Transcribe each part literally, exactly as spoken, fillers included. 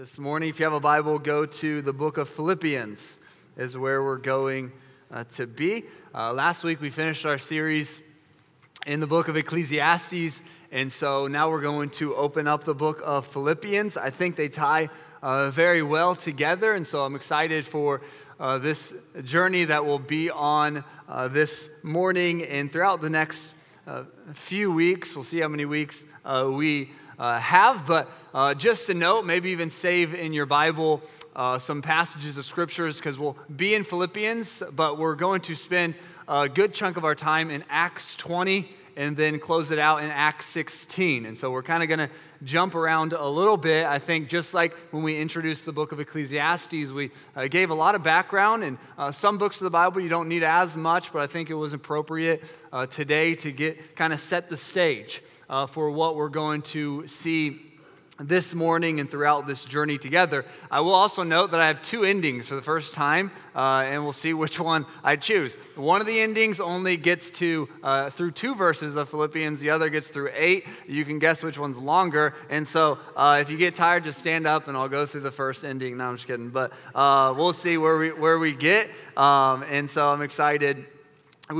this morning. If you have a Bible, go to the book of Philippians is where we're going uh, to be. Uh, last week, we finished our series in the book of Ecclesiastes, and so now we're going to open up the book of Philippians. I think they tie uh, very well together, and so I'm excited for uh, this journey that we'll be on uh, this morning and throughout the next uh, few weeks. We'll see how many weeks uh, we Uh, have, but uh, just a note, maybe even save in your Bible uh, some passages of scriptures, because we'll be in Philippians, but we're going to spend a good chunk of our time in Acts twenty and then close it out in Acts sixteen. And so we're kind of going to jump around a little bit. I think just like when we introduced the book of Ecclesiastes, we uh, gave a lot of background, and uh, some books of the Bible you don't need as much, but I think it was appropriate uh, today to get kind of set the stage Uh, for what we're going to see this morning and throughout this journey together. I will also note that I have two endings for the first time, uh, and we'll see which one I choose. One of the endings only gets to uh, through two verses of Philippians. The other gets through eight. You can guess which one's longer. And so uh, if you get tired, just stand up and I'll go through the first ending. No, I'm just kidding. But uh, we'll see where we, where we get. Um, and so I'm excited.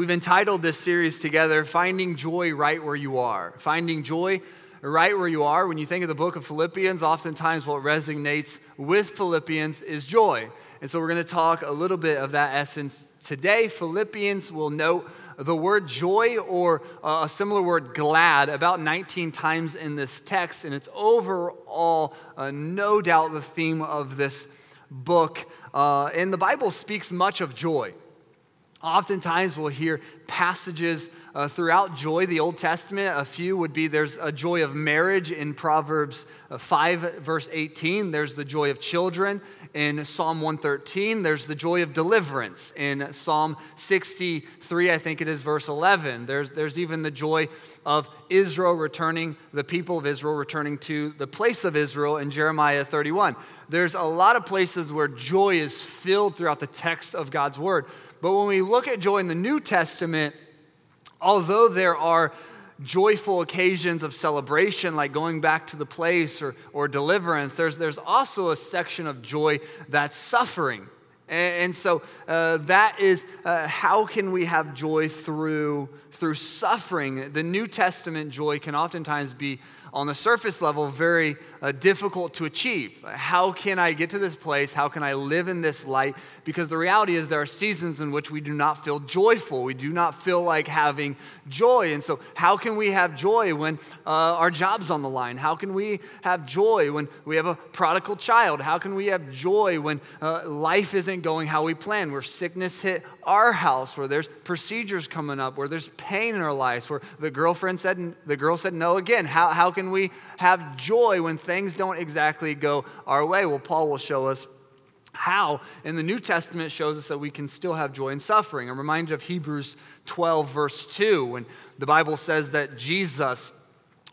We've entitled this series together, Finding Joy Right Where You Are. Finding Joy Right Where You Are. When you think of the book of Philippians, oftentimes what resonates with Philippians is joy. And so we're going to talk a little bit of that essence today. Philippians will note the word joy, or a similar word glad, about nineteen times in this text. And it's overall, uh, no doubt, the theme of this book. Uh, and the Bible speaks much of joy. Oftentimes we'll hear passages uh, throughout joy, the Old Testament. A few would be there's a joy of marriage in Proverbs five, verse eighteen. There's the joy of children in Psalm one thirteen. There's the joy of deliverance in Psalm sixty-three, I think it is, verse eleven. There's, there's even the joy of Israel returning, the people of Israel returning to the place of Israel in Jeremiah thirty-one. There's a lot of places where joy is filled throughout the text of God's word. But when we look at joy in the New Testament, although there are joyful occasions of celebration, like going back to the place or, or deliverance, there's, there's also a section of joy that's suffering. And, and so uh, that is uh, how can we have joy through, through suffering? The New Testament joy can oftentimes be, on the surface level, very uh, difficult to achieve. How can I get to this place? How can I live in this light? Because the reality is there are seasons in which we do not feel joyful. We do not feel like having joy. And so how can we have joy when uh, our job's on the line? How can we have joy when we have a prodigal child? How can we have joy when uh, life isn't going how we plan, where sickness hit our house, where there's procedures coming up, where there's pain in our lives, where the girlfriend said, the girl said no again? How, how can Can we have joy when things don't exactly go our way? Well, Paul will show us how, and the New Testament shows us that we can still have joy in suffering. I'm reminded of Hebrews twelve, verse two, when the Bible says that Jesus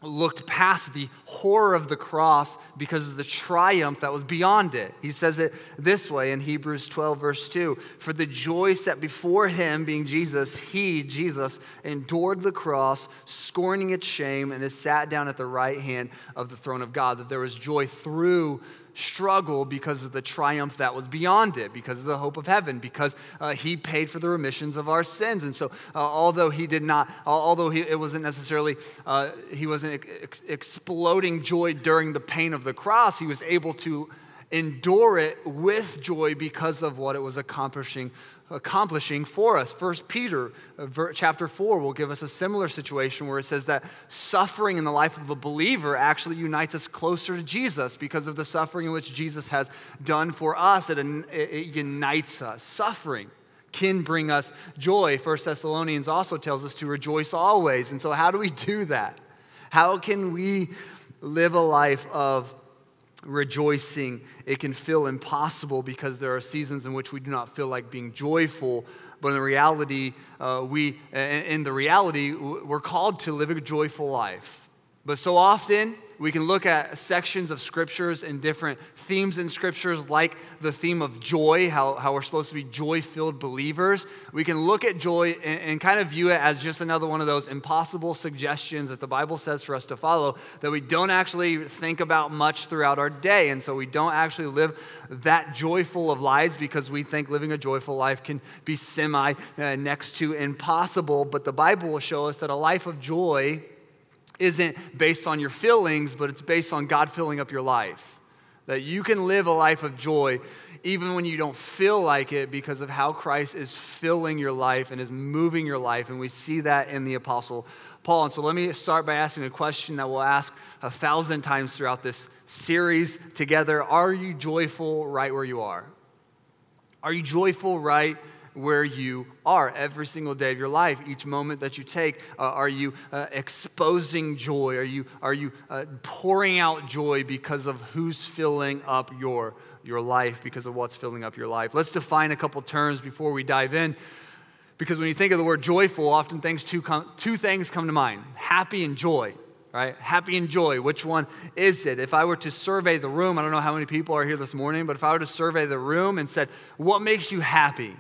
looked past the horror of the cross because of the triumph that was beyond it. He says it this way in Hebrews twelve, verse two, "For the joy set before him," being Jesus, he, Jesus, "endured the cross, scorning its shame, and is sat down at the right hand of the throne of God." That there was joy through struggle because of the triumph that was beyond it, because of the hope of heaven, because uh, he paid for the remissions of our sins. And so uh, although he did not, although he, it wasn't necessarily, uh, he wasn't ex- exploding joy during the pain of the cross, he was able to endure it with joy because of what it was accomplishing accomplishing for us. First Peter chapter four will give us a similar situation where it says that suffering in the life of a believer actually unites us closer to Jesus because of the suffering in which Jesus has done for us. It, it unites us. Suffering can bring us joy. First Thessalonians also tells us to rejoice always. And so how do we do that? How can we live a life of rejoicing? It can feel impossible because there are seasons in which we do not feel like being joyful, but in the reality, uh, we in the reality, we're called to live a joyful life. But so often, we can look at sections of scriptures and different themes in scriptures, like the theme of joy, how, how we're supposed to be joy-filled believers. We can look at joy and, and kind of view it as just another one of those impossible suggestions that the Bible says for us to follow that we don't actually think about much throughout our day. And so we don't actually live that joyful of lives because we think living a joyful life can be semi uh, next to impossible. But the Bible will show us that a life of joy isn't based on your feelings, but it's based on God filling up your life. That you can live a life of joy even when you don't feel like it because of how Christ is filling your life and is moving your life. And we see that in the Apostle Paul. And so let me start by asking a question that we'll ask a thousand times throughout this series together. Are you joyful right where you are? Are you joyful right where you are every single day of your life, each moment that you take? Uh, are you uh, exposing joy? Are you are you uh, pouring out joy because of who's filling up your your life? Because of what's filling up your life? Let's define a couple terms before we dive in, because when you think of the word joyful, often things two com- two things come to mind: happy and joy. Right? Happy and joy. Which one is it? If I were to survey the room, I don't know how many people are here this morning, but if I were to survey the room and said, "What makes you happy?"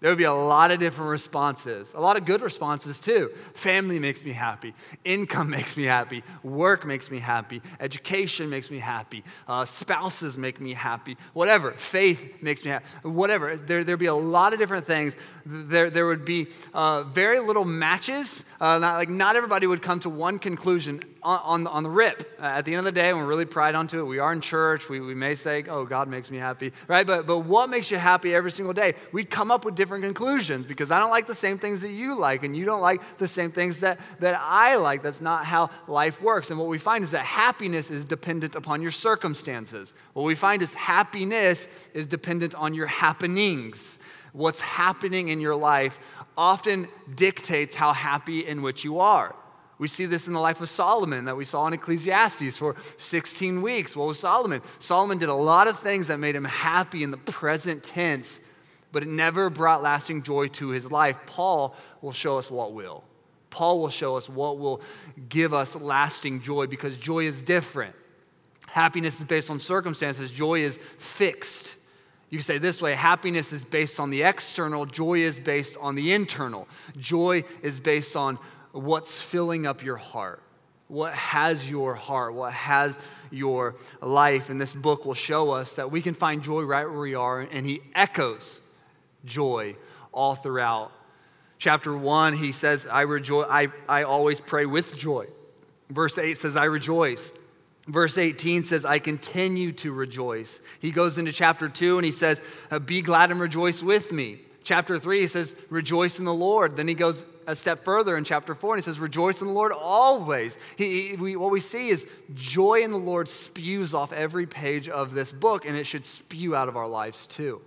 there would be a lot of different responses, a lot of good responses too. Family makes me happy. Income makes me happy. Work makes me happy. Education makes me happy. Uh, spouses make me happy. Whatever. Faith makes me happy. Whatever. There would be a lot of different things. There, there would be uh, very little matches. Uh, not, like not everybody would come to one conclusion on, on, on the rip. Uh, at the end of the day, when we're really pried onto it, we are in church. We, we may say, "Oh, God makes me happy," right? But, but what makes you happy every single day? We'd come up with different conclusions, because I don't like the same things that you like, and you don't like the same things that, that I like. That's not how life works. And what we find is that happiness is dependent upon your circumstances. What we find is happiness is dependent on your happenings. What's happening in your life often dictates how happy in which you are. We see this in the life of Solomon that we saw in Ecclesiastes for sixteen weeks. What was Solomon? Solomon did a lot of things that made him happy in the present tense, but it never brought lasting joy to his life. Paul will show us what will. Paul will show us what will give us lasting joy, because joy is different. Happiness is based on circumstances. Joy is fixed. You can say it this way: happiness is based on the external. Joy is based on the internal. Joy is based on what's filling up your heart. What has your heart? What has your life? And this book will show us that we can find joy right where we are, and he echoes joy all throughout. Chapter one, he says, I rejoice. I, I always pray with joy. Verse eight says, I rejoice. Verse eighteen says, I continue to rejoice. He goes into chapter two and he says, be glad and rejoice with me. Chapter three, he says, rejoice in the Lord. Then he goes a step further in chapter four, and he says, rejoice in the Lord always. He, he, we, what we see is joy in the Lord spews off every page of this book, and it should spew out of our lives too.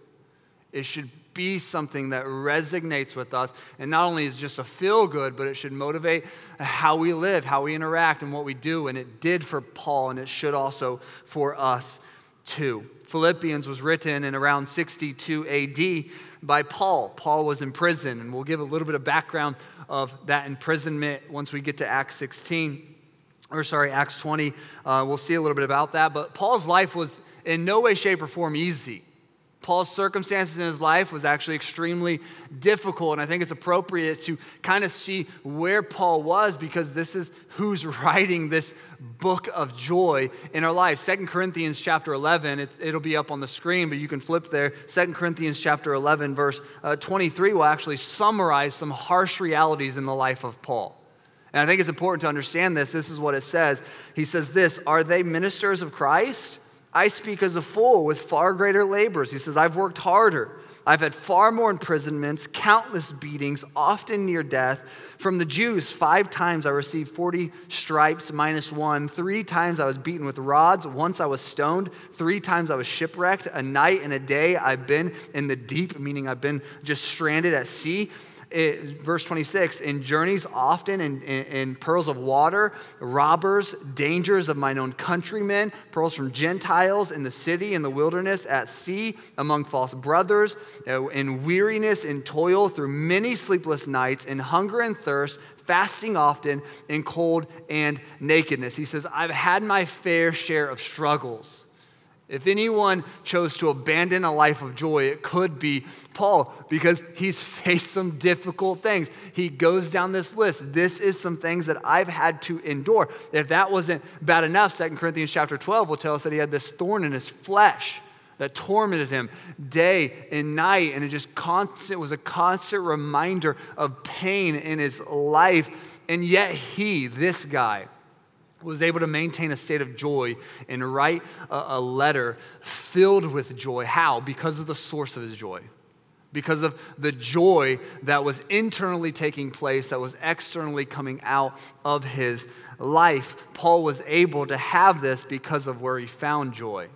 It should be something that resonates with us, and not only is just a feel good, but it should motivate how we live, how we interact, and what we do. And it did for Paul, and it should also for us too. Philippians was written in around sixty-two A D by Paul. Paul was in prison, and we'll give a little bit of background of that imprisonment once we get to Acts sixteen, or sorry, Acts twenty. Uh, we'll see a little bit about that, but Paul's life was in no way, shape, or form easy. Paul's circumstances in his life was actually extremely difficult, and I think it's appropriate to kind of see where Paul was, because this is who's writing this book of joy in our lives. Second Corinthians chapter eleven, it, it'll be up on the screen, but you can flip there. Second Corinthians chapter eleven, verse uh, twenty-three will actually summarize some harsh realities in the life of Paul. And I think it's important to understand this. This is what it says. He says this: are they ministers of Christ? I speak as a fool with far greater labors. He says, I've worked harder. I've had far more imprisonments, countless beatings, often near death. From the Jews, five times I received forty stripes minus one. Three times I was beaten with rods. Once I was stoned. Three times I was shipwrecked. A night and a day I've been in the deep, meaning I've been just stranded at sea. It, verse twenty-six, in journeys often, in, in, in pearls of water, robbers, dangers of mine own countrymen, pearls from Gentiles, in the city, in the wilderness, at sea, among false brothers, in weariness, in toil, through many sleepless nights, in hunger and thirst, fasting often, in cold and nakedness. He says, I've had my fair share of struggles. If anyone chose to abandon a life of joy, it could be Paul, because he's faced some difficult things. He goes down this list. This is some things that I've had to endure. If that wasn't bad enough, Second Corinthians chapter twelve will tell us that he had this thorn in his flesh that tormented him day and night, and it just constant was a constant reminder of pain in his life. And yet he, this guy, was able to maintain a state of joy and write a, a letter filled with joy. How? Because of the source of his joy. Because of the joy that was internally taking place, that was externally coming out of his life. Paul was able to have this because of where he found joy.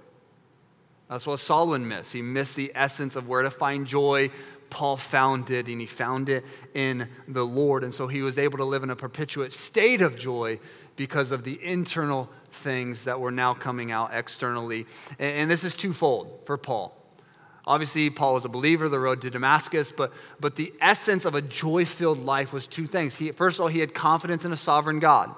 That's what Solomon missed. He missed the essence of where to find joy. Paul found it, and he found it in the Lord. And so he was able to live in a perpetuate state of joy because of the internal things that were now coming out externally. And this is twofold for Paul. Obviously, Paul was a believer, the road to Damascus, but, but the essence of a joy-filled life was two things. He, first of all, he had confidence in a sovereign God.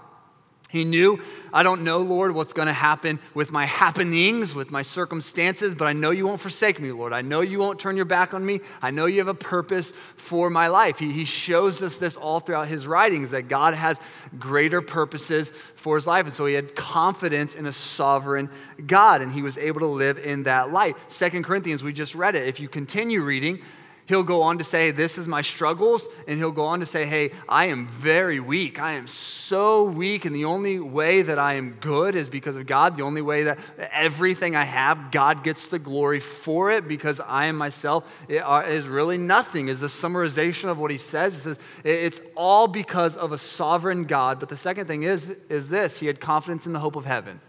He knew, I don't know, Lord, what's going to happen with my happenings, with my circumstances, but I know you won't forsake me, Lord. I know you won't turn your back on me. I know you have a purpose for my life. He, he shows us this all throughout his writings, that God has greater purposes for his life. And so he had confidence in a sovereign God, and he was able to live in that light. Second Corinthians, we just read it. If you continue reading, he'll go on to say, this is my struggles. And he'll go on to say, hey, I am very weak. I am so weak. And the only way that I am good is because of God. The only way that everything I have, God gets the glory for it, because I am myself is really nothing, is the summarization of what he says. He says, it's all because of a sovereign God. But the second thing is, is this, he had confidence in the hope of heaven.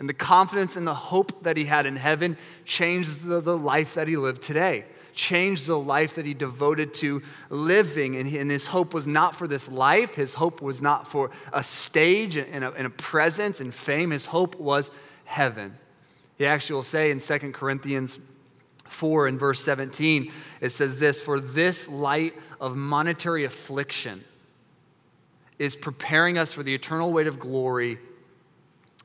And the confidence and the hope that he had in heaven changed the, the life that he lived today. Changed the life that he devoted to living. And, he, and his hope was not for this life. His hope was not for a stage and a, and a presence and fame. His hope was heaven. He actually will say in Second Corinthians four and verse seventeen, it says this, for this light of momentary affliction is preparing us for the eternal weight of glory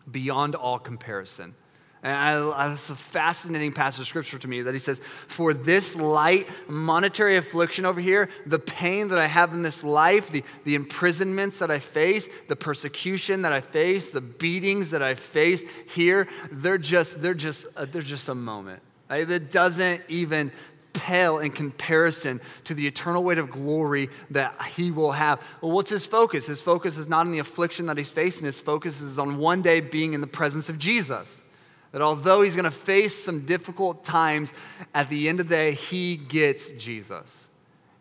beyond all comparison. And I, it's a fascinating passage of scripture to me that he says, for this light momentary affliction over here, the pain that I have in this life, the, the imprisonments that I face, the persecution that I face, the beatings that I face here, they're just, they're just, uh, they're just a moment. Right? That doesn't even pale in comparison to the eternal weight of glory that he will have. Well, what's his focus? His focus is not on the affliction that he's facing. His focus is on one day being in the presence of Jesus. That although he's going to face some difficult times, at the end of the day, he gets Jesus.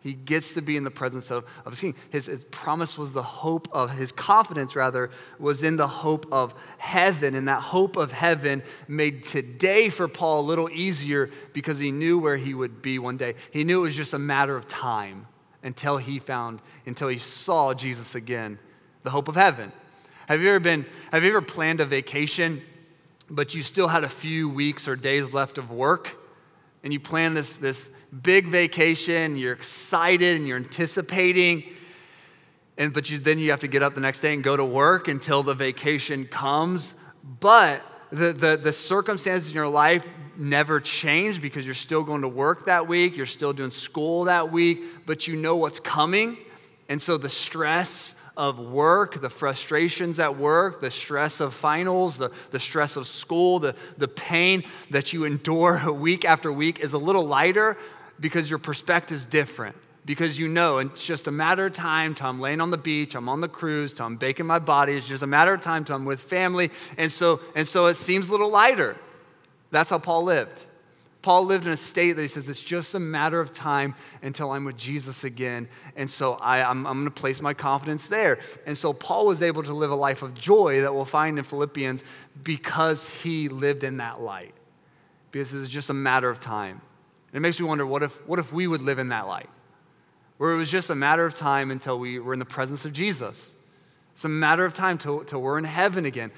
He gets to be in the presence of, of his king. His, his promise was the hope of, his confidence rather, was in the hope of heaven. And that hope of heaven made today for Paul a little easier because he knew where he would be one day. He knew it was just a matter of time until he found, until he saw Jesus again, the hope of heaven. Have you ever been, have you ever planned a vacation, but you still had a few weeks or days left of work, and you plan this, this big vacation, you're excited and you're anticipating, and but you, then you have to get up the next day and go to work until the vacation comes, but the, the, the circumstances in your life never change because you're still going to work that week, you're still doing school that week, but you know what's coming, and so the stress of work, the frustrations at work, the stress of finals, the, the stress of school, the, the pain that you endure week after week is a little lighter because your perspective is different. Because you know, and it's just a matter of time till I'm laying on the beach, I'm on the cruise, till I'm baking my body. It's just a matter of time till I'm with family. And so, and so it seems a little lighter. That's how Paul lived. Paul lived in a state that he says, it's just a matter of time until I'm with Jesus again. And so I, I'm, I'm going to place my confidence there. And so Paul was able to live a life of joy that we'll find in Philippians because he lived in that light. Because it's just a matter of time. And it makes me wonder, what if, what if we would live in that light? Where it was just a matter of time until we were in the presence of Jesus. It's a matter of time till, till we're in heaven again.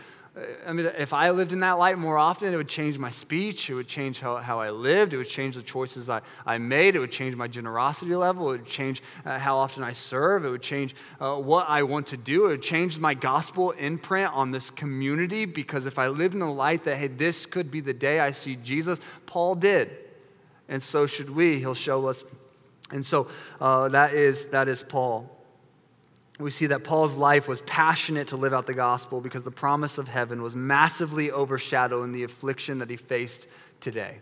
I mean, if I lived in that light more often, it would change my speech, it would change how, how I lived, it would change the choices I, I made, it would change my generosity level, it would change uh, how often I serve, it would change uh, what I want to do, it would change my gospel imprint on this community, because if I lived in the light that, hey, this could be the day I see Jesus, Paul did, and so should we. He'll show us. And so uh, that is that is Paul. We see that Paul's life was passionate to live out the gospel because the promise of heaven was massively overshadowing the affliction that he faced today.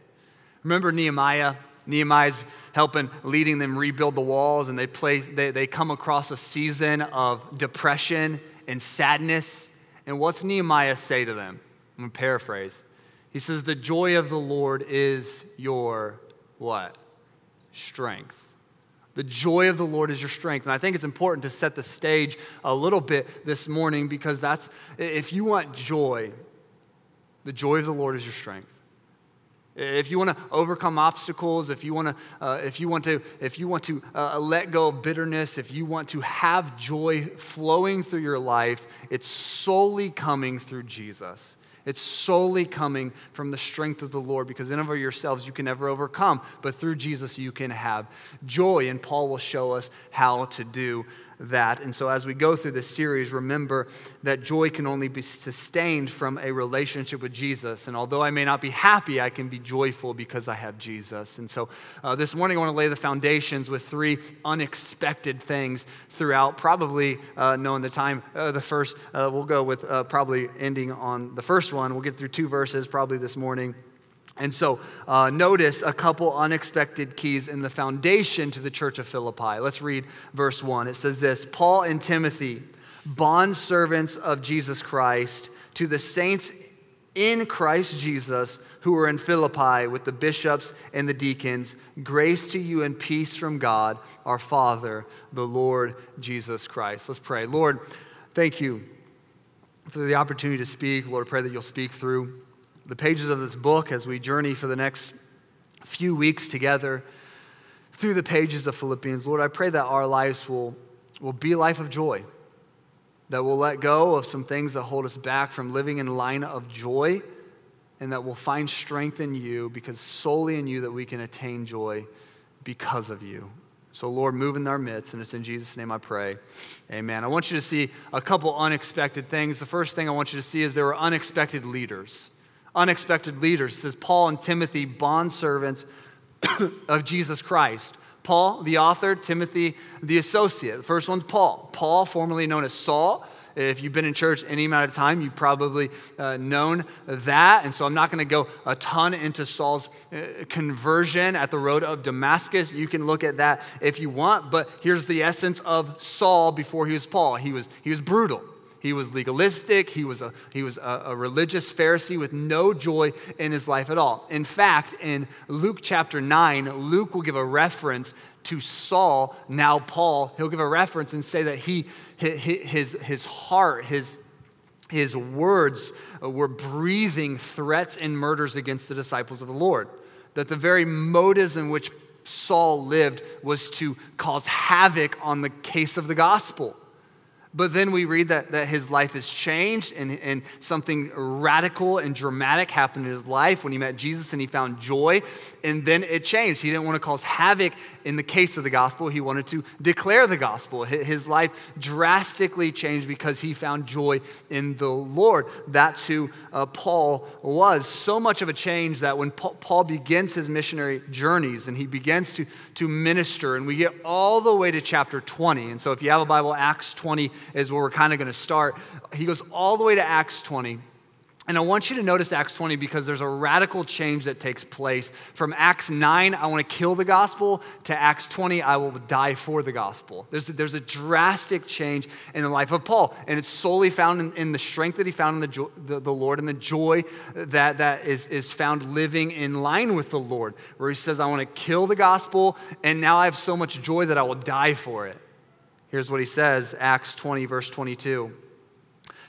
Remember Nehemiah? Nehemiah's helping, leading them rebuild the walls, and they, play, they, they come across a season of depression and sadness. And what's Nehemiah say to them? I'm going to paraphrase. He says, the joy of the Lord is your what? Strength. The joy of the Lord is your strength. And I think it's important to set the stage a little bit this morning, because that's, if you want joy, the joy of the Lord is your strength. If you want to overcome obstacles, if you want to, uh, if you want to, if you want to uh, let go of bitterness, if you want to have joy flowing through your life, it's solely coming through Jesus. It's solely coming from the strength of the Lord, because in and of yourselves you can never overcome, but through Jesus you can have joy, and Paul will show us how to do that. And so as we go through this series, remember that joy can only be sustained from a relationship with Jesus, and although I may not be happy, I can be joyful because I have Jesus. And so uh, this morning I want to lay the foundations with three unexpected things throughout, probably uh, knowing the time, uh, the first, uh, we'll go with uh, probably ending on the first one. We'll get through two verses probably this morning. And so uh, notice a couple unexpected keys in the foundation to the church of Philippi. Let's read verse one. It says this, Paul and Timothy, bondservants of Jesus Christ, to the saints in Christ Jesus who are in Philippi with the bishops and the deacons, grace to you and peace from God, our Father, the Lord Jesus Christ. Let's pray. Lord, thank you for the opportunity to speak. Lord, I pray that you'll speak through the pages of this book as we journey for the next few weeks together through the pages of Philippians. Lord, I pray that our lives will, will be a life of joy, that we'll let go of some things that hold us back from living in a line of joy, and that we'll find strength in you, because solely in you that we can attain joy because of you. So Lord, move in our midst, and it's in Jesus' name I pray, amen. I want you to see a couple unexpected things. The first thing I want you to see is there were unexpected leaders. Unexpected leaders. It says Paul and Timothy, bondservants of Jesus Christ. Paul, the author, Timothy, the associate. The first one's Paul. Paul, formerly known as Saul. If you've been in church any amount of time, you've probably uh, known that. And so I'm not going to go a ton into Saul's uh, conversion at the road of Damascus. You can look at that if you want, but here's the essence of Saul before he was Paul. He was, he was brutal. He was legalistic. He was a he was a, a religious Pharisee with no joy in his life at all. In fact, in Luke chapter nine, Luke will give a reference to Saul, now Paul. He'll give a reference and say that he his his heart, his his words were breathing threats and murders against the disciples of the Lord. That the very motives in which Saul lived was to cause havoc on the case of the gospel. But then we read that, that his life is changed, and, and something radical and dramatic happened in his life when he met Jesus and he found joy, and then it changed. He didn't want to cause havoc in the case of the gospel. He wanted to declare the gospel. His life drastically changed because he found joy in the Lord. That's who uh, Paul was. So much of a change that when Paul, Paul begins his missionary journeys and he begins to, to minister, and we get all the way to chapter twenty. And so if you have a Bible, Acts twenty is where we're kind of going to start. He goes all the way to Acts twenty. And I want you to notice Acts twenty because there's a radical change that takes place. From Acts nine, I want to kill the gospel, to Acts twenty, I will die for the gospel. There's a, there's a drastic change in the life of Paul. And it's solely found in, in the strength that he found in the, jo- the, the Lord and the joy that, that is, is found living in line with the Lord, where he says, I want to kill the gospel, and now I have so much joy that I will die for it. Here's what he says, Acts twenty, verse twenty-two.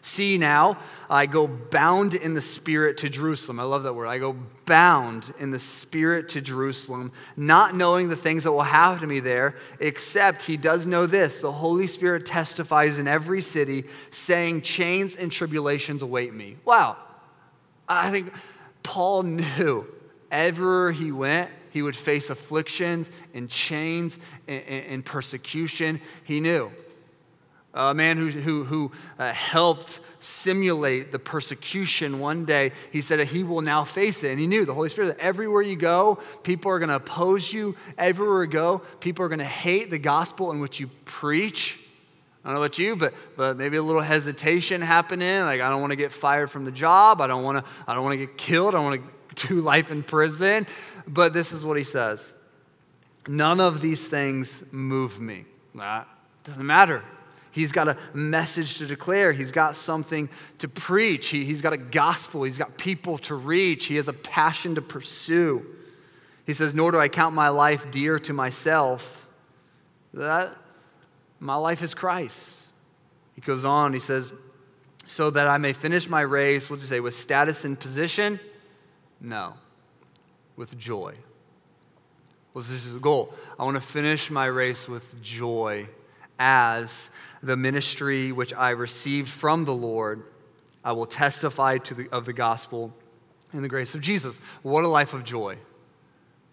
See now, I go bound in the Spirit to Jerusalem. I love that word. I go bound in the Spirit to Jerusalem, not knowing the things that will happen to me there, except he does know this. The Holy Spirit testifies in every city, saying, chains and tribulations await me. Wow. I think Paul knew ever he went, he would face afflictions and chains and, and, and persecution. He knew. A man who, who, who uh, helped simulate the persecution one day, he said that he will now face it. And he knew the Holy Spirit, that everywhere you go, people are going to oppose you. Everywhere you go, people are going to hate the gospel in which you preach. I don't know about you, but, but maybe a little hesitation happening. Like, I don't want to get fired from the job. I don't want to I don't want to get killed. I want to do life in prison. But this is what he says. None of these things move me. That doesn't matter. He's got a message to declare. He's got something to preach. He, he's got a gospel. He's got people to reach. He has a passion to pursue. He says, nor do I count my life dear to myself. That my life is Christ. He goes on. He says, so that I may finish my race, what did you say, with status and position? No, with joy. Well, this is the goal. I want to finish my race with joy, as the ministry which I received from the Lord, I will testify to the, of the gospel and the grace of Jesus. What a life of joy.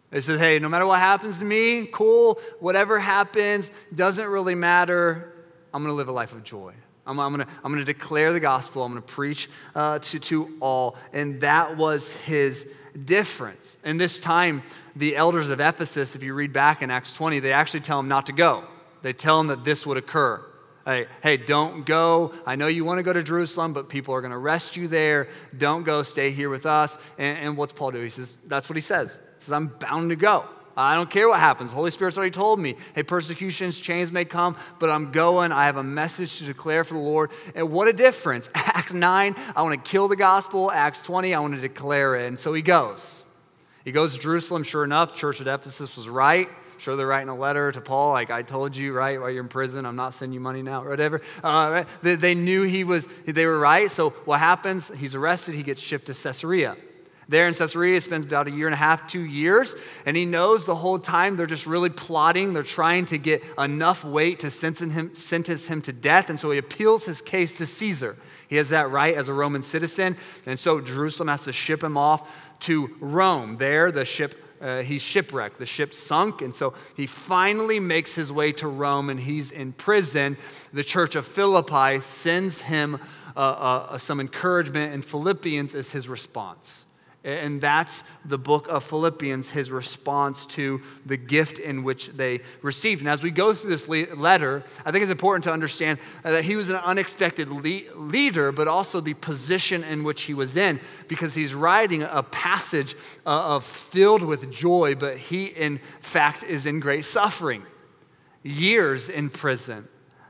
It says, hey, no matter what happens to me, cool, whatever happens, doesn't really matter. I'm going to live a life of joy. I'm, I'm going to I'm going to declare the gospel. I'm going to preach uh, to, to all. And that was his difference. And this time, the elders of Ephesus, if you read back in Acts twenty, they actually tell him not to go. They tell him that this would occur. Hey, hey, don't go. I know you want to go to Jerusalem, but people are going to arrest you there. Don't go. Stay here with us. And, and what's Paul do? He says, that's what he says. He says, I'm bound to go. I don't care what happens. The Holy Spirit's already told me. Hey, persecutions, chains may come, but I'm going. I have a message to declare for the Lord. And what a difference. Acts nine, I want to kill the gospel. Acts twenty, I want to declare it. And so he goes. He goes to Jerusalem. Sure enough, church at Ephesus was right. Sure, they're writing a letter to Paul, like, I told you, right, while you're in prison, I'm not sending you money now, or whatever. Uh, right? they, they knew he was, they were right. So what happens? He's arrested. He gets shipped to Caesarea. There in Caesarea, he spends about a year and a half, two years, and he knows the whole time they're just really plotting. They're trying to get enough weight to sentence him, sentence him to death, and so he appeals his case to Caesar. He has that right as a Roman citizen, and so Jerusalem has to ship him off to Rome. There, the ship Uh, he's shipwrecked. The ship sunk, and so he finally makes his way to Rome, and he's in prison. The church of Philippi sends him uh, uh, some encouragement, and Philippians is his response. And that's the book of Philippians, his response to the gift in which they received. And as we go through this letter, I think it's important to understand that he was an unexpected le- leader, but also the position in which he was in, because he's writing a passage uh, of filled with joy, but he, in fact, is in great suffering. Years in prison.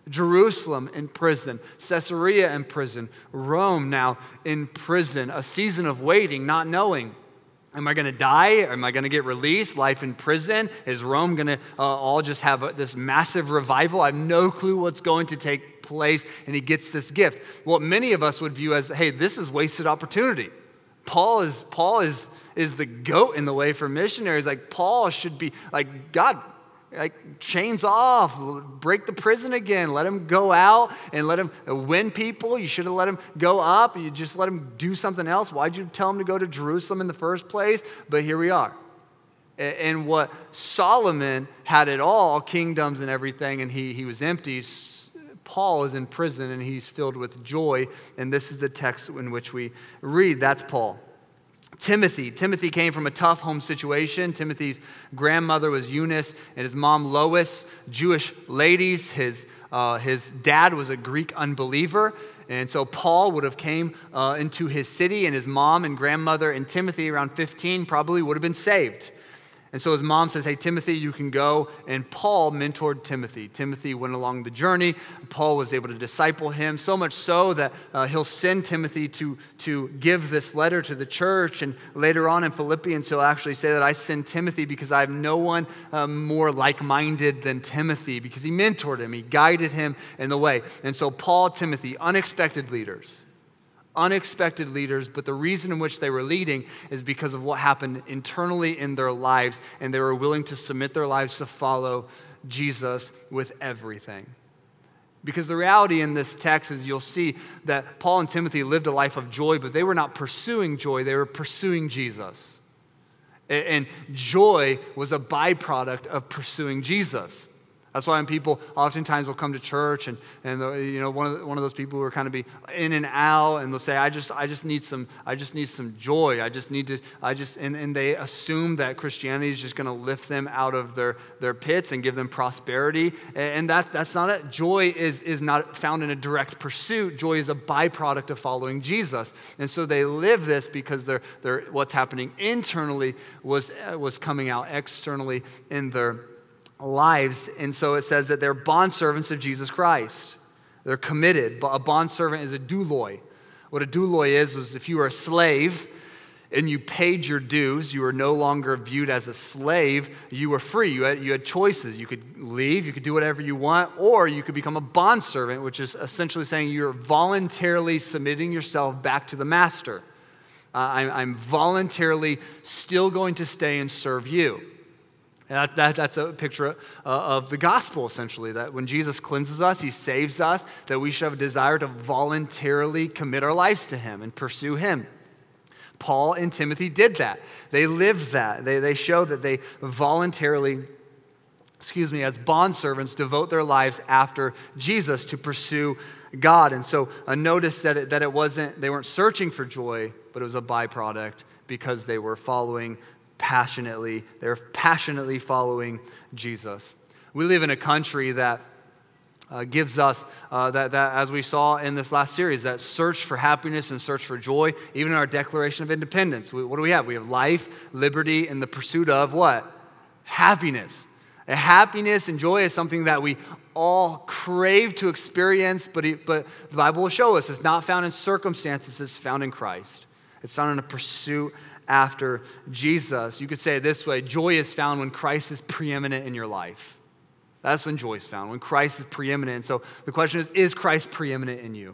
Jerusalem in prison, Caesarea in prison, Rome now in prison, a season of waiting, not knowing. Am I going to die? Am I going to get released? Life in prison? Is Rome going to uh, all just have a, this massive revival? I have no clue what's going to take place, and he gets this gift. What many of us would view as, hey, this is wasted opportunity. Paul is Paul is is the goat in the way for missionaries. Like, Paul should be, like, God, like, chains off, break the prison again, let him go out and let him win people. You should have let him go up. You just let him do something else. Why'd you tell him to go to Jerusalem in the first place? But here we are. And what Solomon had it all, kingdoms and everything, and he, he was empty. Paul is in prison and he's filled with joy. And this is the text in which we read. That's Paul. Timothy. Timothy came from a tough home situation. Timothy's grandmother was Eunice and his mom Lois, Jewish ladies. His, uh, his dad was a Greek unbeliever. And so Paul would have came uh, into his city, and his mom and grandmother and Timothy around fifteen probably would have been saved. And so his mom says, hey, Timothy, you can go. And Paul mentored Timothy. Timothy went along the journey. Paul was able to disciple him, so much so that uh, he'll send Timothy to, to give this letter to the church. And later on in Philippians, he'll actually say that I send Timothy because I have no one um, more like-minded than Timothy, because he mentored him. He guided him in the way. And so Paul, Timothy, unexpected leaders. Unexpected leaders, but the reason in which they were leading is because of what happened internally in their lives, and they were willing to submit their lives to follow Jesus with everything. Because the reality in this text is you'll see that Paul and Timothy lived a life of joy, but they were not pursuing joy, they were pursuing Jesus. And joy was a byproduct of pursuing Jesus. That's why when people oftentimes will come to church and, and the, you know, one of the, one of those people who are kind of be in and out, and they'll say, I just I just need some I just need some joy. I just need to I just and, and they assume that Christianity is just going to lift them out of their, their pits and give them prosperity. And that that's not it. Joy is is not found in a direct pursuit. Joy is a byproduct of following Jesus. And so they live this because they're they're what's happening internally was was coming out externally in their lives. And so it says that they're bondservants of Jesus Christ. They're committed. A bondservant is a douloi. What a douloi is, was if you were a slave and you paid your dues, you were no longer viewed as a slave, you were free. You had, you had choices. You could leave, you could do whatever you want, or you could become a bondservant, which is essentially saying you're voluntarily submitting yourself back to the master. Uh, I'm, I'm voluntarily still going to stay and serve you. That, that, that's a picture uh, of the gospel, essentially, that when Jesus cleanses us, he saves us, that we should have a desire to voluntarily commit our lives to him and pursue him. Paul and Timothy did that. They lived that. They, they showed that they voluntarily, excuse me, as bondservants, devote their lives after Jesus to pursue God. And so uh, notice that it, that it wasn't, they weren't searching for joy, but it was a byproduct because they were following passionately. They're passionately following Jesus. We live in a country that uh, gives us, uh, that, that, as we saw in this last series, that search for happiness and search for joy, even in our Declaration of Independence. We, what do we have? We have life, liberty, and the pursuit of what? Happiness. And happiness and joy is something that we all crave to experience, but, he, but the Bible will show us it's not found in circumstances, it's found in Christ. It's found in a pursuit after Jesus. You could say it this way: joy is found when Christ is preeminent in your life. That's when joy is found, when Christ is preeminent. And so the question is, is Christ preeminent in you?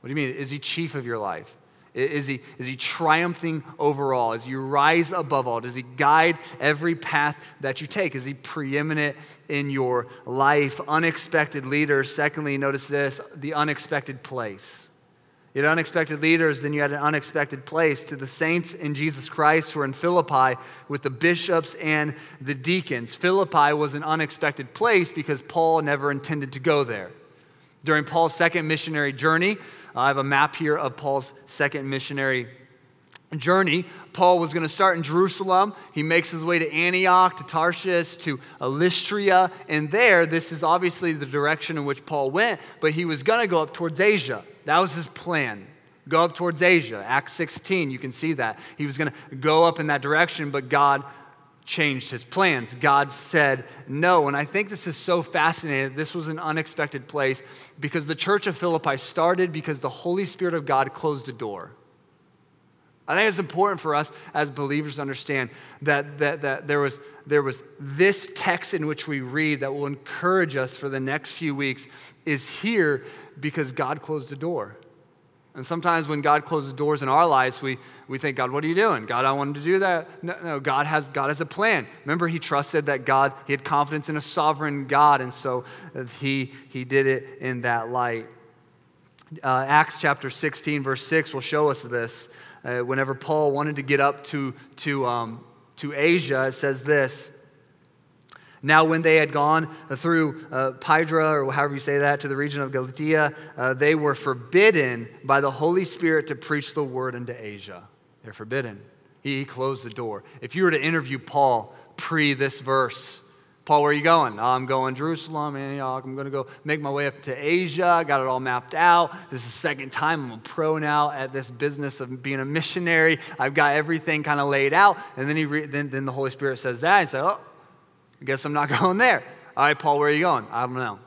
What do you mean? Is he chief of your life? Is he, is he triumphing overall? Is he rise above all? Does he guide every path that you take? Is he preeminent in your life? Unexpected leaders. Secondly, notice this, the unexpected place. You had unexpected leaders, then you had an unexpected place. To the saints in Jesus Christ who were in Philippi with the bishops and the deacons. Philippi was an unexpected place because Paul never intended to go there. During Paul's second missionary journey, I have a map here of Paul's second missionary journey. Paul was going to start in Jerusalem. He makes his way to Antioch, to Tarshish, to Lystra, and there, this is obviously the direction in which Paul went, but he was going to go up towards Asia. That was his plan. Go up towards Asia. Acts sixteen, you can see that. He was going to go up in that direction, but God changed his plans. God said no. And I think this is so fascinating. This was an unexpected place because the church of Philippi started because the Holy Spirit of God closed a door. I think it's important for us as believers to understand that, that, that there was there was this text in which we read that will encourage us for the next few weeks is here because God closed the door. And sometimes when God closes doors in our lives, we, we think, God, what are you doing? God, I wanted to do that. No, no, God has God has a plan. Remember, he trusted that God, he had confidence in a sovereign God, and so he, he did it in that light. Uh, Acts chapter sixteen, verse six will show us this. Uh, whenever Paul wanted to get up to, to, um, to Asia, it says this. Now when they had gone through uh, Pydra, or however you say that, to the region of Galatia, uh, they were forbidden by the Holy Spirit to preach the word into Asia. They're forbidden. He, he closed the door. If you were to interview Paul pre this verse, Paul, where are you going? Oh, I'm going to Jerusalem, Antioch. I'm going to go make my way up to Asia. I got it all mapped out. This is the second time I'm a pro now at this business of being a missionary. I've got everything kind of laid out. And then he, re- then, then the Holy Spirit says that. And say, oh, I guess I'm not going there. All right, Paul, where are you going? I don't know.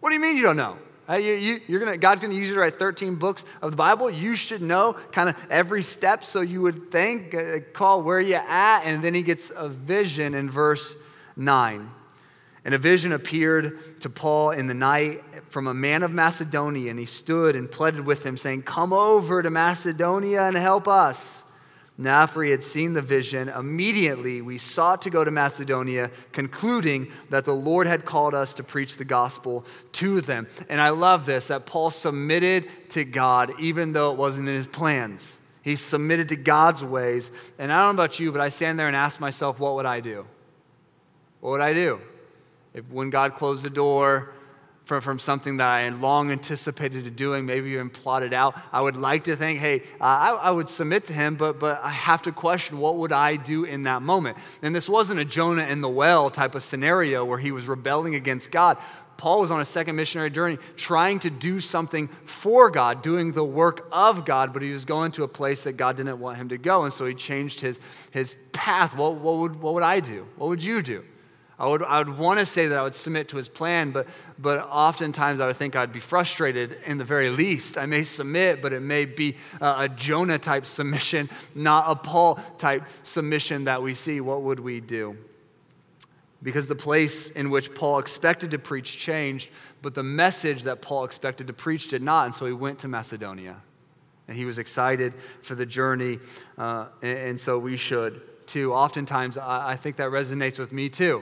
What do you mean you don't know? You, you, you're gonna, God's going to use you to write thirteen books of the Bible. You should know kind of every step, so you would think, uh, call where you at, and then he gets a vision in verse nine. And a vision appeared to Paul in the night from a man of Macedonia, and he stood and pleaded with him, saying, come over to Macedonia and help us. Now, after he had seen the vision, immediately we sought to go to Macedonia, concluding that the Lord had called us to preach the gospel to them. And I love this, that Paul submitted to God, even though it wasn't in his plans. He submitted to God's ways. And I don't know about you, but I stand there and ask myself, what would I do? What would I do if when God closed the door From, from something that I had long anticipated to doing, maybe even plotted out? I would like to think, hey, uh, I, I would submit to him, but but I have to question, what would I do in that moment? And this wasn't a Jonah in the well type of scenario where he was rebelling against God. Paul was on a second missionary journey trying to do something for God, doing the work of God, but he was going to a place that God didn't want him to go, and so he changed his, his path. What, what, would, what would I do? What would you do? I would I would want to say that I would submit to his plan, but but oftentimes I would think I'd be frustrated in the very least. I may submit, but it may be a, a Jonah-type submission, not a Paul-type submission that we see. What would we do? Because the place in which Paul expected to preach changed, but the message that Paul expected to preach did not, and so he went to Macedonia. And he was excited for the journey, uh, and, and so we should too. Oftentimes, I, I think that resonates with me too.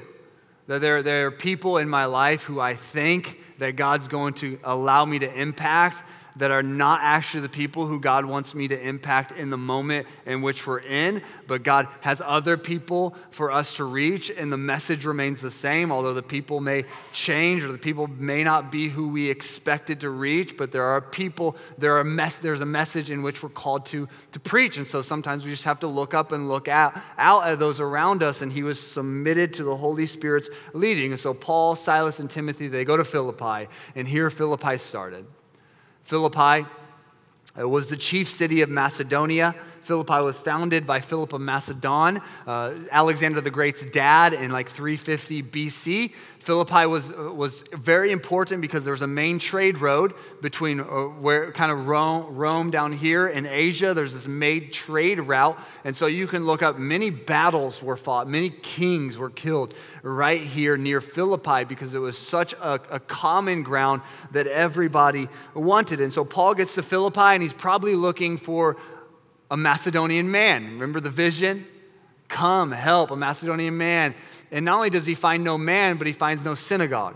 That there, there are people in my life who I think that God's going to allow me to impact that are not actually the people who God wants me to impact in the moment in which we're in, but God has other people for us to reach, and the message remains the same, although the people may change or the people may not be who we expected to reach, but there are people, there are mes- there's a message in which we're called to, to preach, and so sometimes we just have to look up and look at, out at those around us, and he was submitted to the Holy Spirit's leading, and so Paul, Silas, and Timothy, they go to Philippi, and here Philippi started. Philippi was the chief city of Macedonia. Philippi was founded by Philip of Macedon, uh, Alexander the Great's dad, in like three fifty B C. Philippi was was very important because there was a main trade road between uh, where kind of Rome, Rome down here in Asia. There's this main trade route, and so you can look up many battles were fought, many kings were killed right here near Philippi because it was such a, a common ground that everybody wanted. And so Paul gets to Philippi, and he's probably looking for a Macedonian man. Remember the vision? Come, help a Macedonian man. And not only does he find no man, but he finds no synagogue.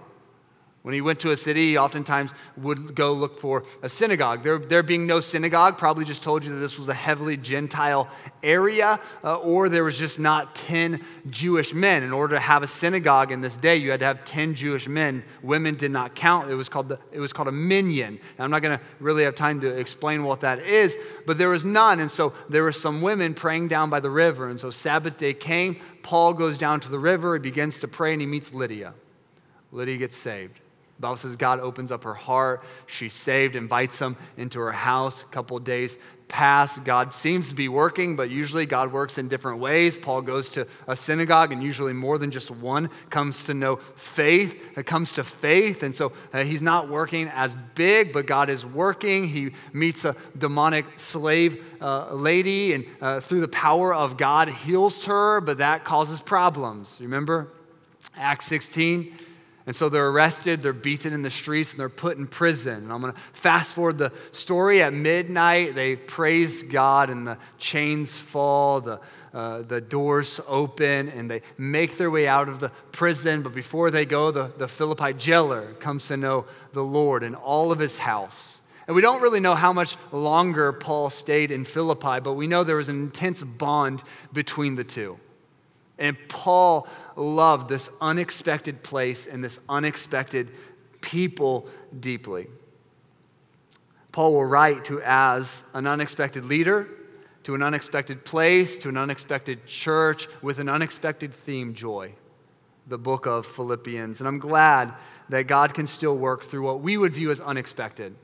When he went to a city, he oftentimes would go look for a synagogue. There, there being no synagogue probably just told you that this was a heavily Gentile area, uh, or there was just not ten Jewish men. In order to have a synagogue in this day, you had to have ten Jewish men. Women did not count. It was called the, it was called a minyan. Now, I'm not going to really have time to explain what that is, but there was none. And so there were some women praying down by the river. And so Sabbath day came. Paul goes down to the river. He begins to pray, and he meets Lydia. Lydia gets saved. The Bible says God opens up her heart. She's saved, invites him into her house. A couple of days pass. God seems to be working, but usually God works in different ways. Paul goes to a synagogue, and usually more than just one comes to know faith. It comes to faith, and so uh, he's not working as big, but God is working. He meets a demonic slave uh, lady, and uh, through the power of God heals her, but that causes problems. Remember Acts sixteen? And so they're arrested, they're beaten in the streets, and they're put in prison. And I'm going to fast forward the story. At midnight, they praise God, and the chains fall, the uh, the doors open, and they make their way out of the prison. But before they go, the, the Philippi jailer comes to know the Lord and all of his house. And we don't really know how much longer Paul stayed in Philippi, but we know there was an intense bond between the two. And Paul loved this unexpected place and this unexpected people deeply. Paul will write to as an unexpected leader, to an unexpected place, to an unexpected church with an unexpected theme, joy. the book of Philippians. And I'm glad that God can still work through what we would view as unexpected.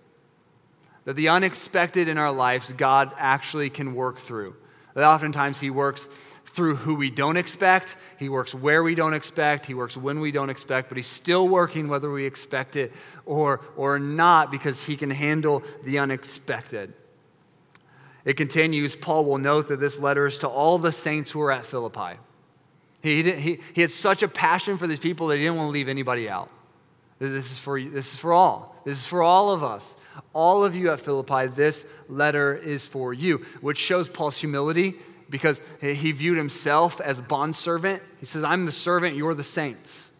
That the unexpected in our lives, God actually can work through. That oftentimes he works through who we don't expect. He works where we don't expect. He works when we don't expect. But he's still working whether we expect it or, or not, because he can handle the unexpected. It continues, Paul will note that this letter is to all the saints who are at Philippi. He, didn't, he, he had such a passion for these people that he didn't want to leave anybody out. This is for, this is for all. This is for all of us. All of you at Philippi, this letter is for you, which shows Paul's humility because he viewed himself as a bondservant. He says, I'm the servant, you're the saints.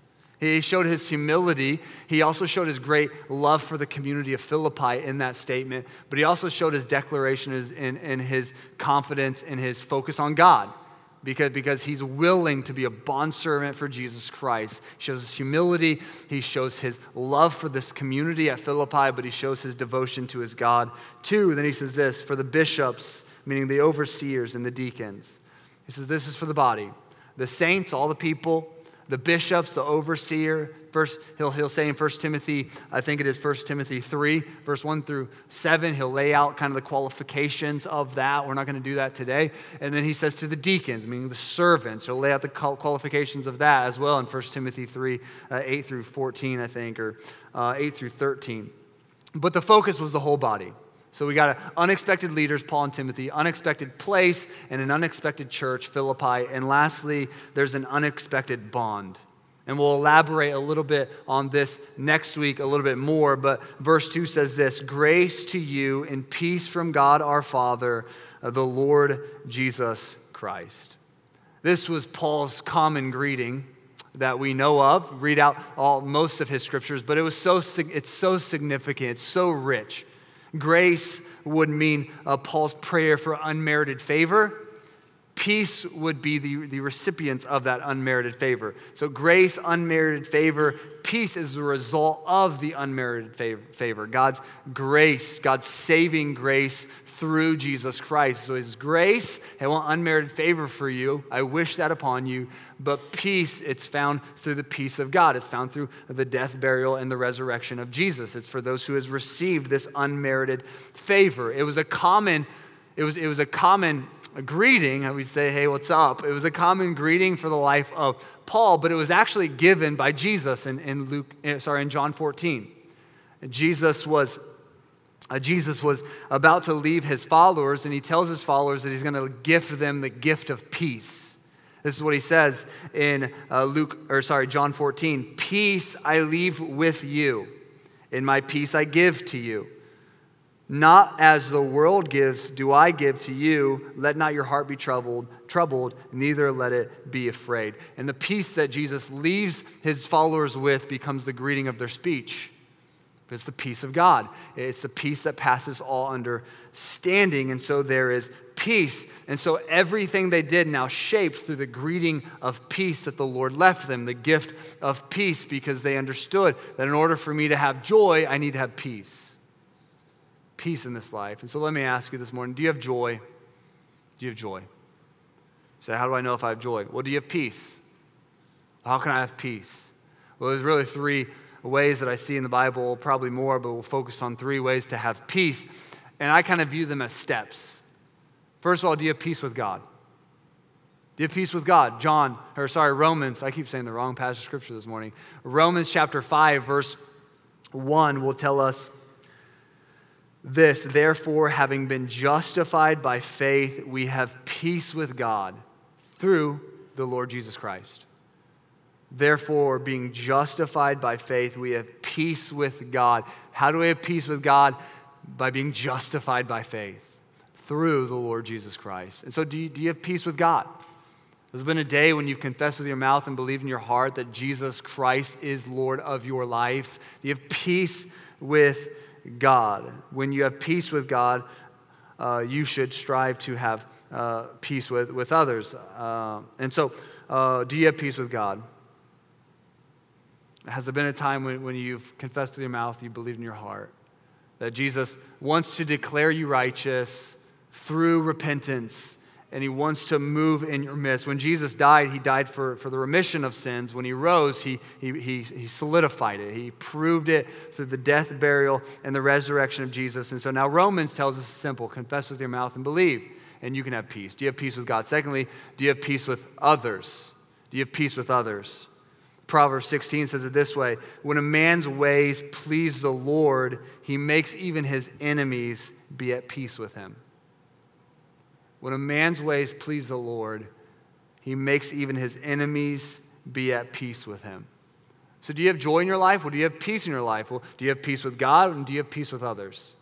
He showed his humility. He also showed his great love for the community of Philippi in that statement, but he also showed his declaration and, and his confidence and his focus on God. Because, because he's willing to be a bondservant for Jesus Christ. He shows his humility. He shows his love for this community at Philippi, but he shows his devotion to his God too. Then he says this, for the bishops, meaning the overseers and the deacons. He says this is for the body. The saints, all the people, the bishops, the overseer. First, he'll, he'll say in First Timothy, I think it is First Timothy three, verse one through seven, he'll lay out kind of the qualifications of that. We're not going to do that today. And then he says to the deacons, meaning the servants, he'll lay out the qualifications of that as well in First Timothy three, uh, eight through fourteen, I think, or uh, eight through thirteen. But the focus was the whole body. So we got a unexpected leaders, Paul and Timothy, unexpected place, and an unexpected church, Philippi. And lastly, there's an unexpected bond. And we'll elaborate a little bit on this next week, a little bit more. But verse two says this, grace to you and peace from God our Father, the Lord Jesus Christ. This was Paul's common greeting that we know of. Read out all most of his scriptures, but it was so it's so significant, it's so rich. Grace would mean uh, Paul's prayer for unmerited favor. Peace would be the, the recipients of that unmerited favor. So grace, unmerited favor. Peace is the result of the unmerited favor. God's grace, God's saving grace through Jesus Christ. So his grace, I want unmerited favor for you. I wish that upon you. But peace, it's found through the peace of God. It's found through the death, burial, and the resurrection of Jesus. It's for those who has received this unmerited favor. It was a common, it was, it was a common A greeting, I would say, hey, what's up? It was a common greeting for the life of Paul, but it was actually given by Jesus in, in Luke, sorry, in John fourteen. Jesus was, uh, Jesus was about to leave his followers, and he tells his followers that he's going to gift them the gift of peace. This is what he says in uh, Luke, or sorry, John fourteen. Peace I leave with you, and my peace I give to you. Not as the world gives, do I give to you. Let not your heart be troubled, troubled, neither let it be afraid. And the peace that Jesus leaves his followers with becomes the greeting of their speech. It's the peace of God. It's the peace that passes all understanding. And so there is peace. And so everything they did now shaped through the greeting of peace that the Lord left them, the gift of peace, because they understood that in order for me to have joy, I need to have peace. Peace in this life. And so let me ask you this morning, do you have joy? Do you have joy? So how do I know if I have joy? Well, do you have peace? How can I have peace? Well, there's really three ways that I see in the Bible, probably more, but we'll focus on three ways to have peace. And I kind of view them as steps. First of all, do you have peace with God? Do you have peace with God? John, or sorry, Romans, I keep saying the wrong passage of scripture this morning. Romans chapter five, verse one will tell us, this, therefore, having been justified by faith, we have peace with God through the Lord Jesus Christ. Therefore, being justified by faith, we have peace with God. How do we have peace with God? By being justified by faith through the Lord Jesus Christ. And so do you, do you have peace with God? There's been a day when you confess with your mouth and believe in your heart that Jesus Christ is Lord of your life. Do you have peace with God. When you have peace with God, uh, you should strive to have uh, peace with, with others. Uh, and so, uh, do you have peace with God? Has there been a time when, when you've confessed with your mouth, you believe in your heart, that Jesus wants to declare you righteous through repentance and he wants to move in your midst. When Jesus died, he died for, for the remission of sins. When he rose, he, he, he, he solidified it. He proved it through the death, burial, and the resurrection of Jesus. And so now Romans tells us it's simple. Confess with your mouth and believe, and you can have peace. Do you have peace with God? Secondly, do you have peace with others? Do you have peace with others? Proverbs sixteen says it this way: when a man's ways please the Lord, he makes even his enemies be at peace with him. When a man's ways please the Lord, he makes even his enemies be at peace with him. So do you have joy in your life? Well, do you have peace in your life? Well, do you have peace with God? And do you have peace with others?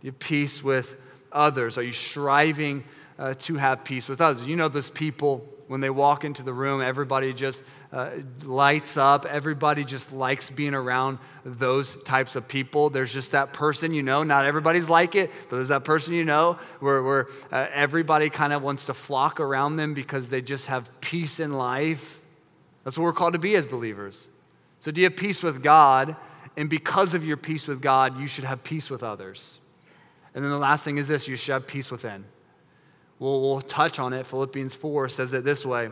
Do you have peace with others? Are you striving uh, to have peace with others? You know those people, when they walk into the room, everybody just uh, lights up. Everybody just likes being around those types of people. There's just that person, you know, not everybody's like it, but there's that person, you know, where, where uh, everybody kind of wants to flock around them because they just have peace in life. That's what we're called to be as believers. So do you have peace with God? And because of your peace with God, you should have peace with others. And then the last thing is this: you should have peace within. We'll, we'll touch on it. Philippians four says it this way: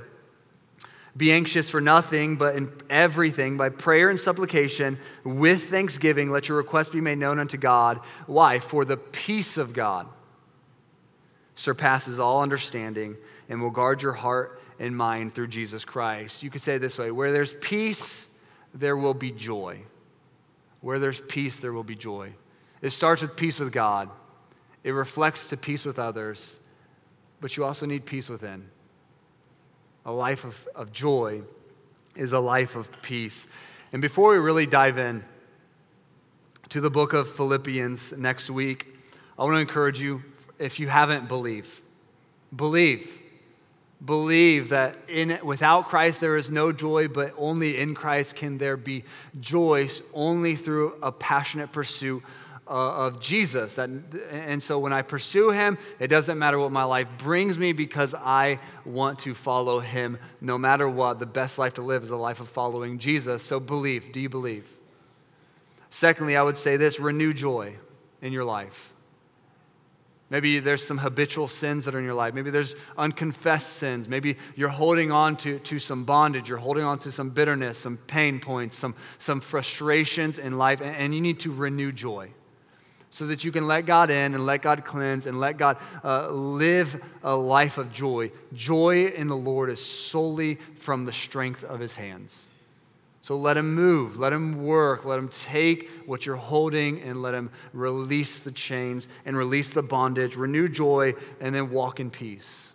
be anxious for nothing, but in everything, by prayer and supplication, with thanksgiving, let your requests be made known unto God. Why? For the peace of God surpasses all understanding and will guard your heart and mind through Jesus Christ. You could say it this way: where there's peace, there will be joy. Where there's peace, there will be joy. It starts with peace with God. It reflects to peace with others. But you also need peace within. A life of, of joy is a life of peace. And before we really dive in to the book of Philippians next week, I want to encourage you, if you haven't, believe. Believe. Believe that in without Christ there is no joy, but only in Christ can there be joy, only through a passionate pursuit of Jesus. That, and so when I pursue him, it doesn't matter what my life brings me, because I want to follow him no matter what. The best life to live is a life of following Jesus. So believe. Do you believe? Secondly, I would say this: renew joy in your life. Maybe there's some habitual sins that are in your life. Maybe there's unconfessed sins. Maybe you're holding on to, to some bondage. You're holding on to some bitterness, some pain points, some, some frustrations in life, and, and you need to renew joy, so that you can let God in and let God cleanse and let God uh, live a life of joy. Joy in the Lord is solely from the strength of his hands. So let him move, let him work, let him take what you're holding and let him release the chains and release the bondage. Renew joy and then walk in peace.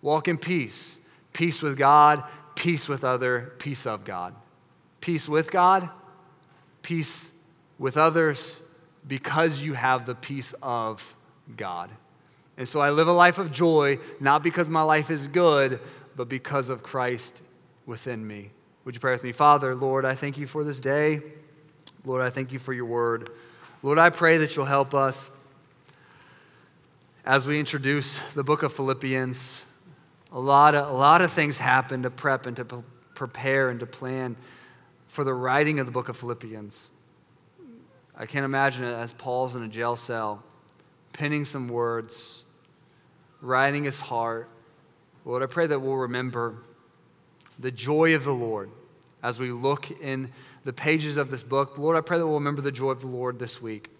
Walk in peace. Peace with God, peace with other, peace of God. Peace with God, peace with others, because you have the peace of God. And so I live a life of joy, not because my life is good, but because of Christ within me. Would you pray with me? Father, Lord, I thank you for this day. Lord, I thank you for your word. Lord, I pray that you'll help us as we introduce the book of Philippians. A lot of, a lot of things happen to prep and to pre- prepare and to plan for the writing of the book of Philippians. I can't imagine it as Paul's in a jail cell, penning some words, writing his heart. Lord, I pray that we'll remember the joy of the Lord as we look in the pages of this book. Lord, I pray that we'll remember the joy of the Lord this week.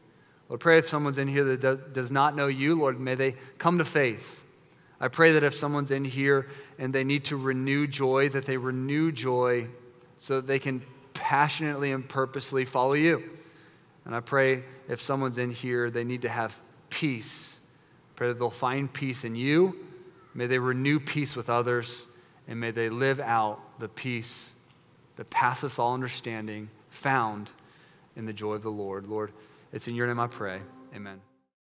Lord, I pray if someone's in here that does not know you, Lord, may they come to faith. I pray that if someone's in here and they need to renew joy, that they renew joy so that they can passionately and purposely follow you. And I pray if someone's in here, they need to have peace. Pray that they'll find peace in you. May they renew peace with others. And may they live out the peace that passes all understanding, found in the joy of the Lord. Lord, it's in your name I pray. Amen.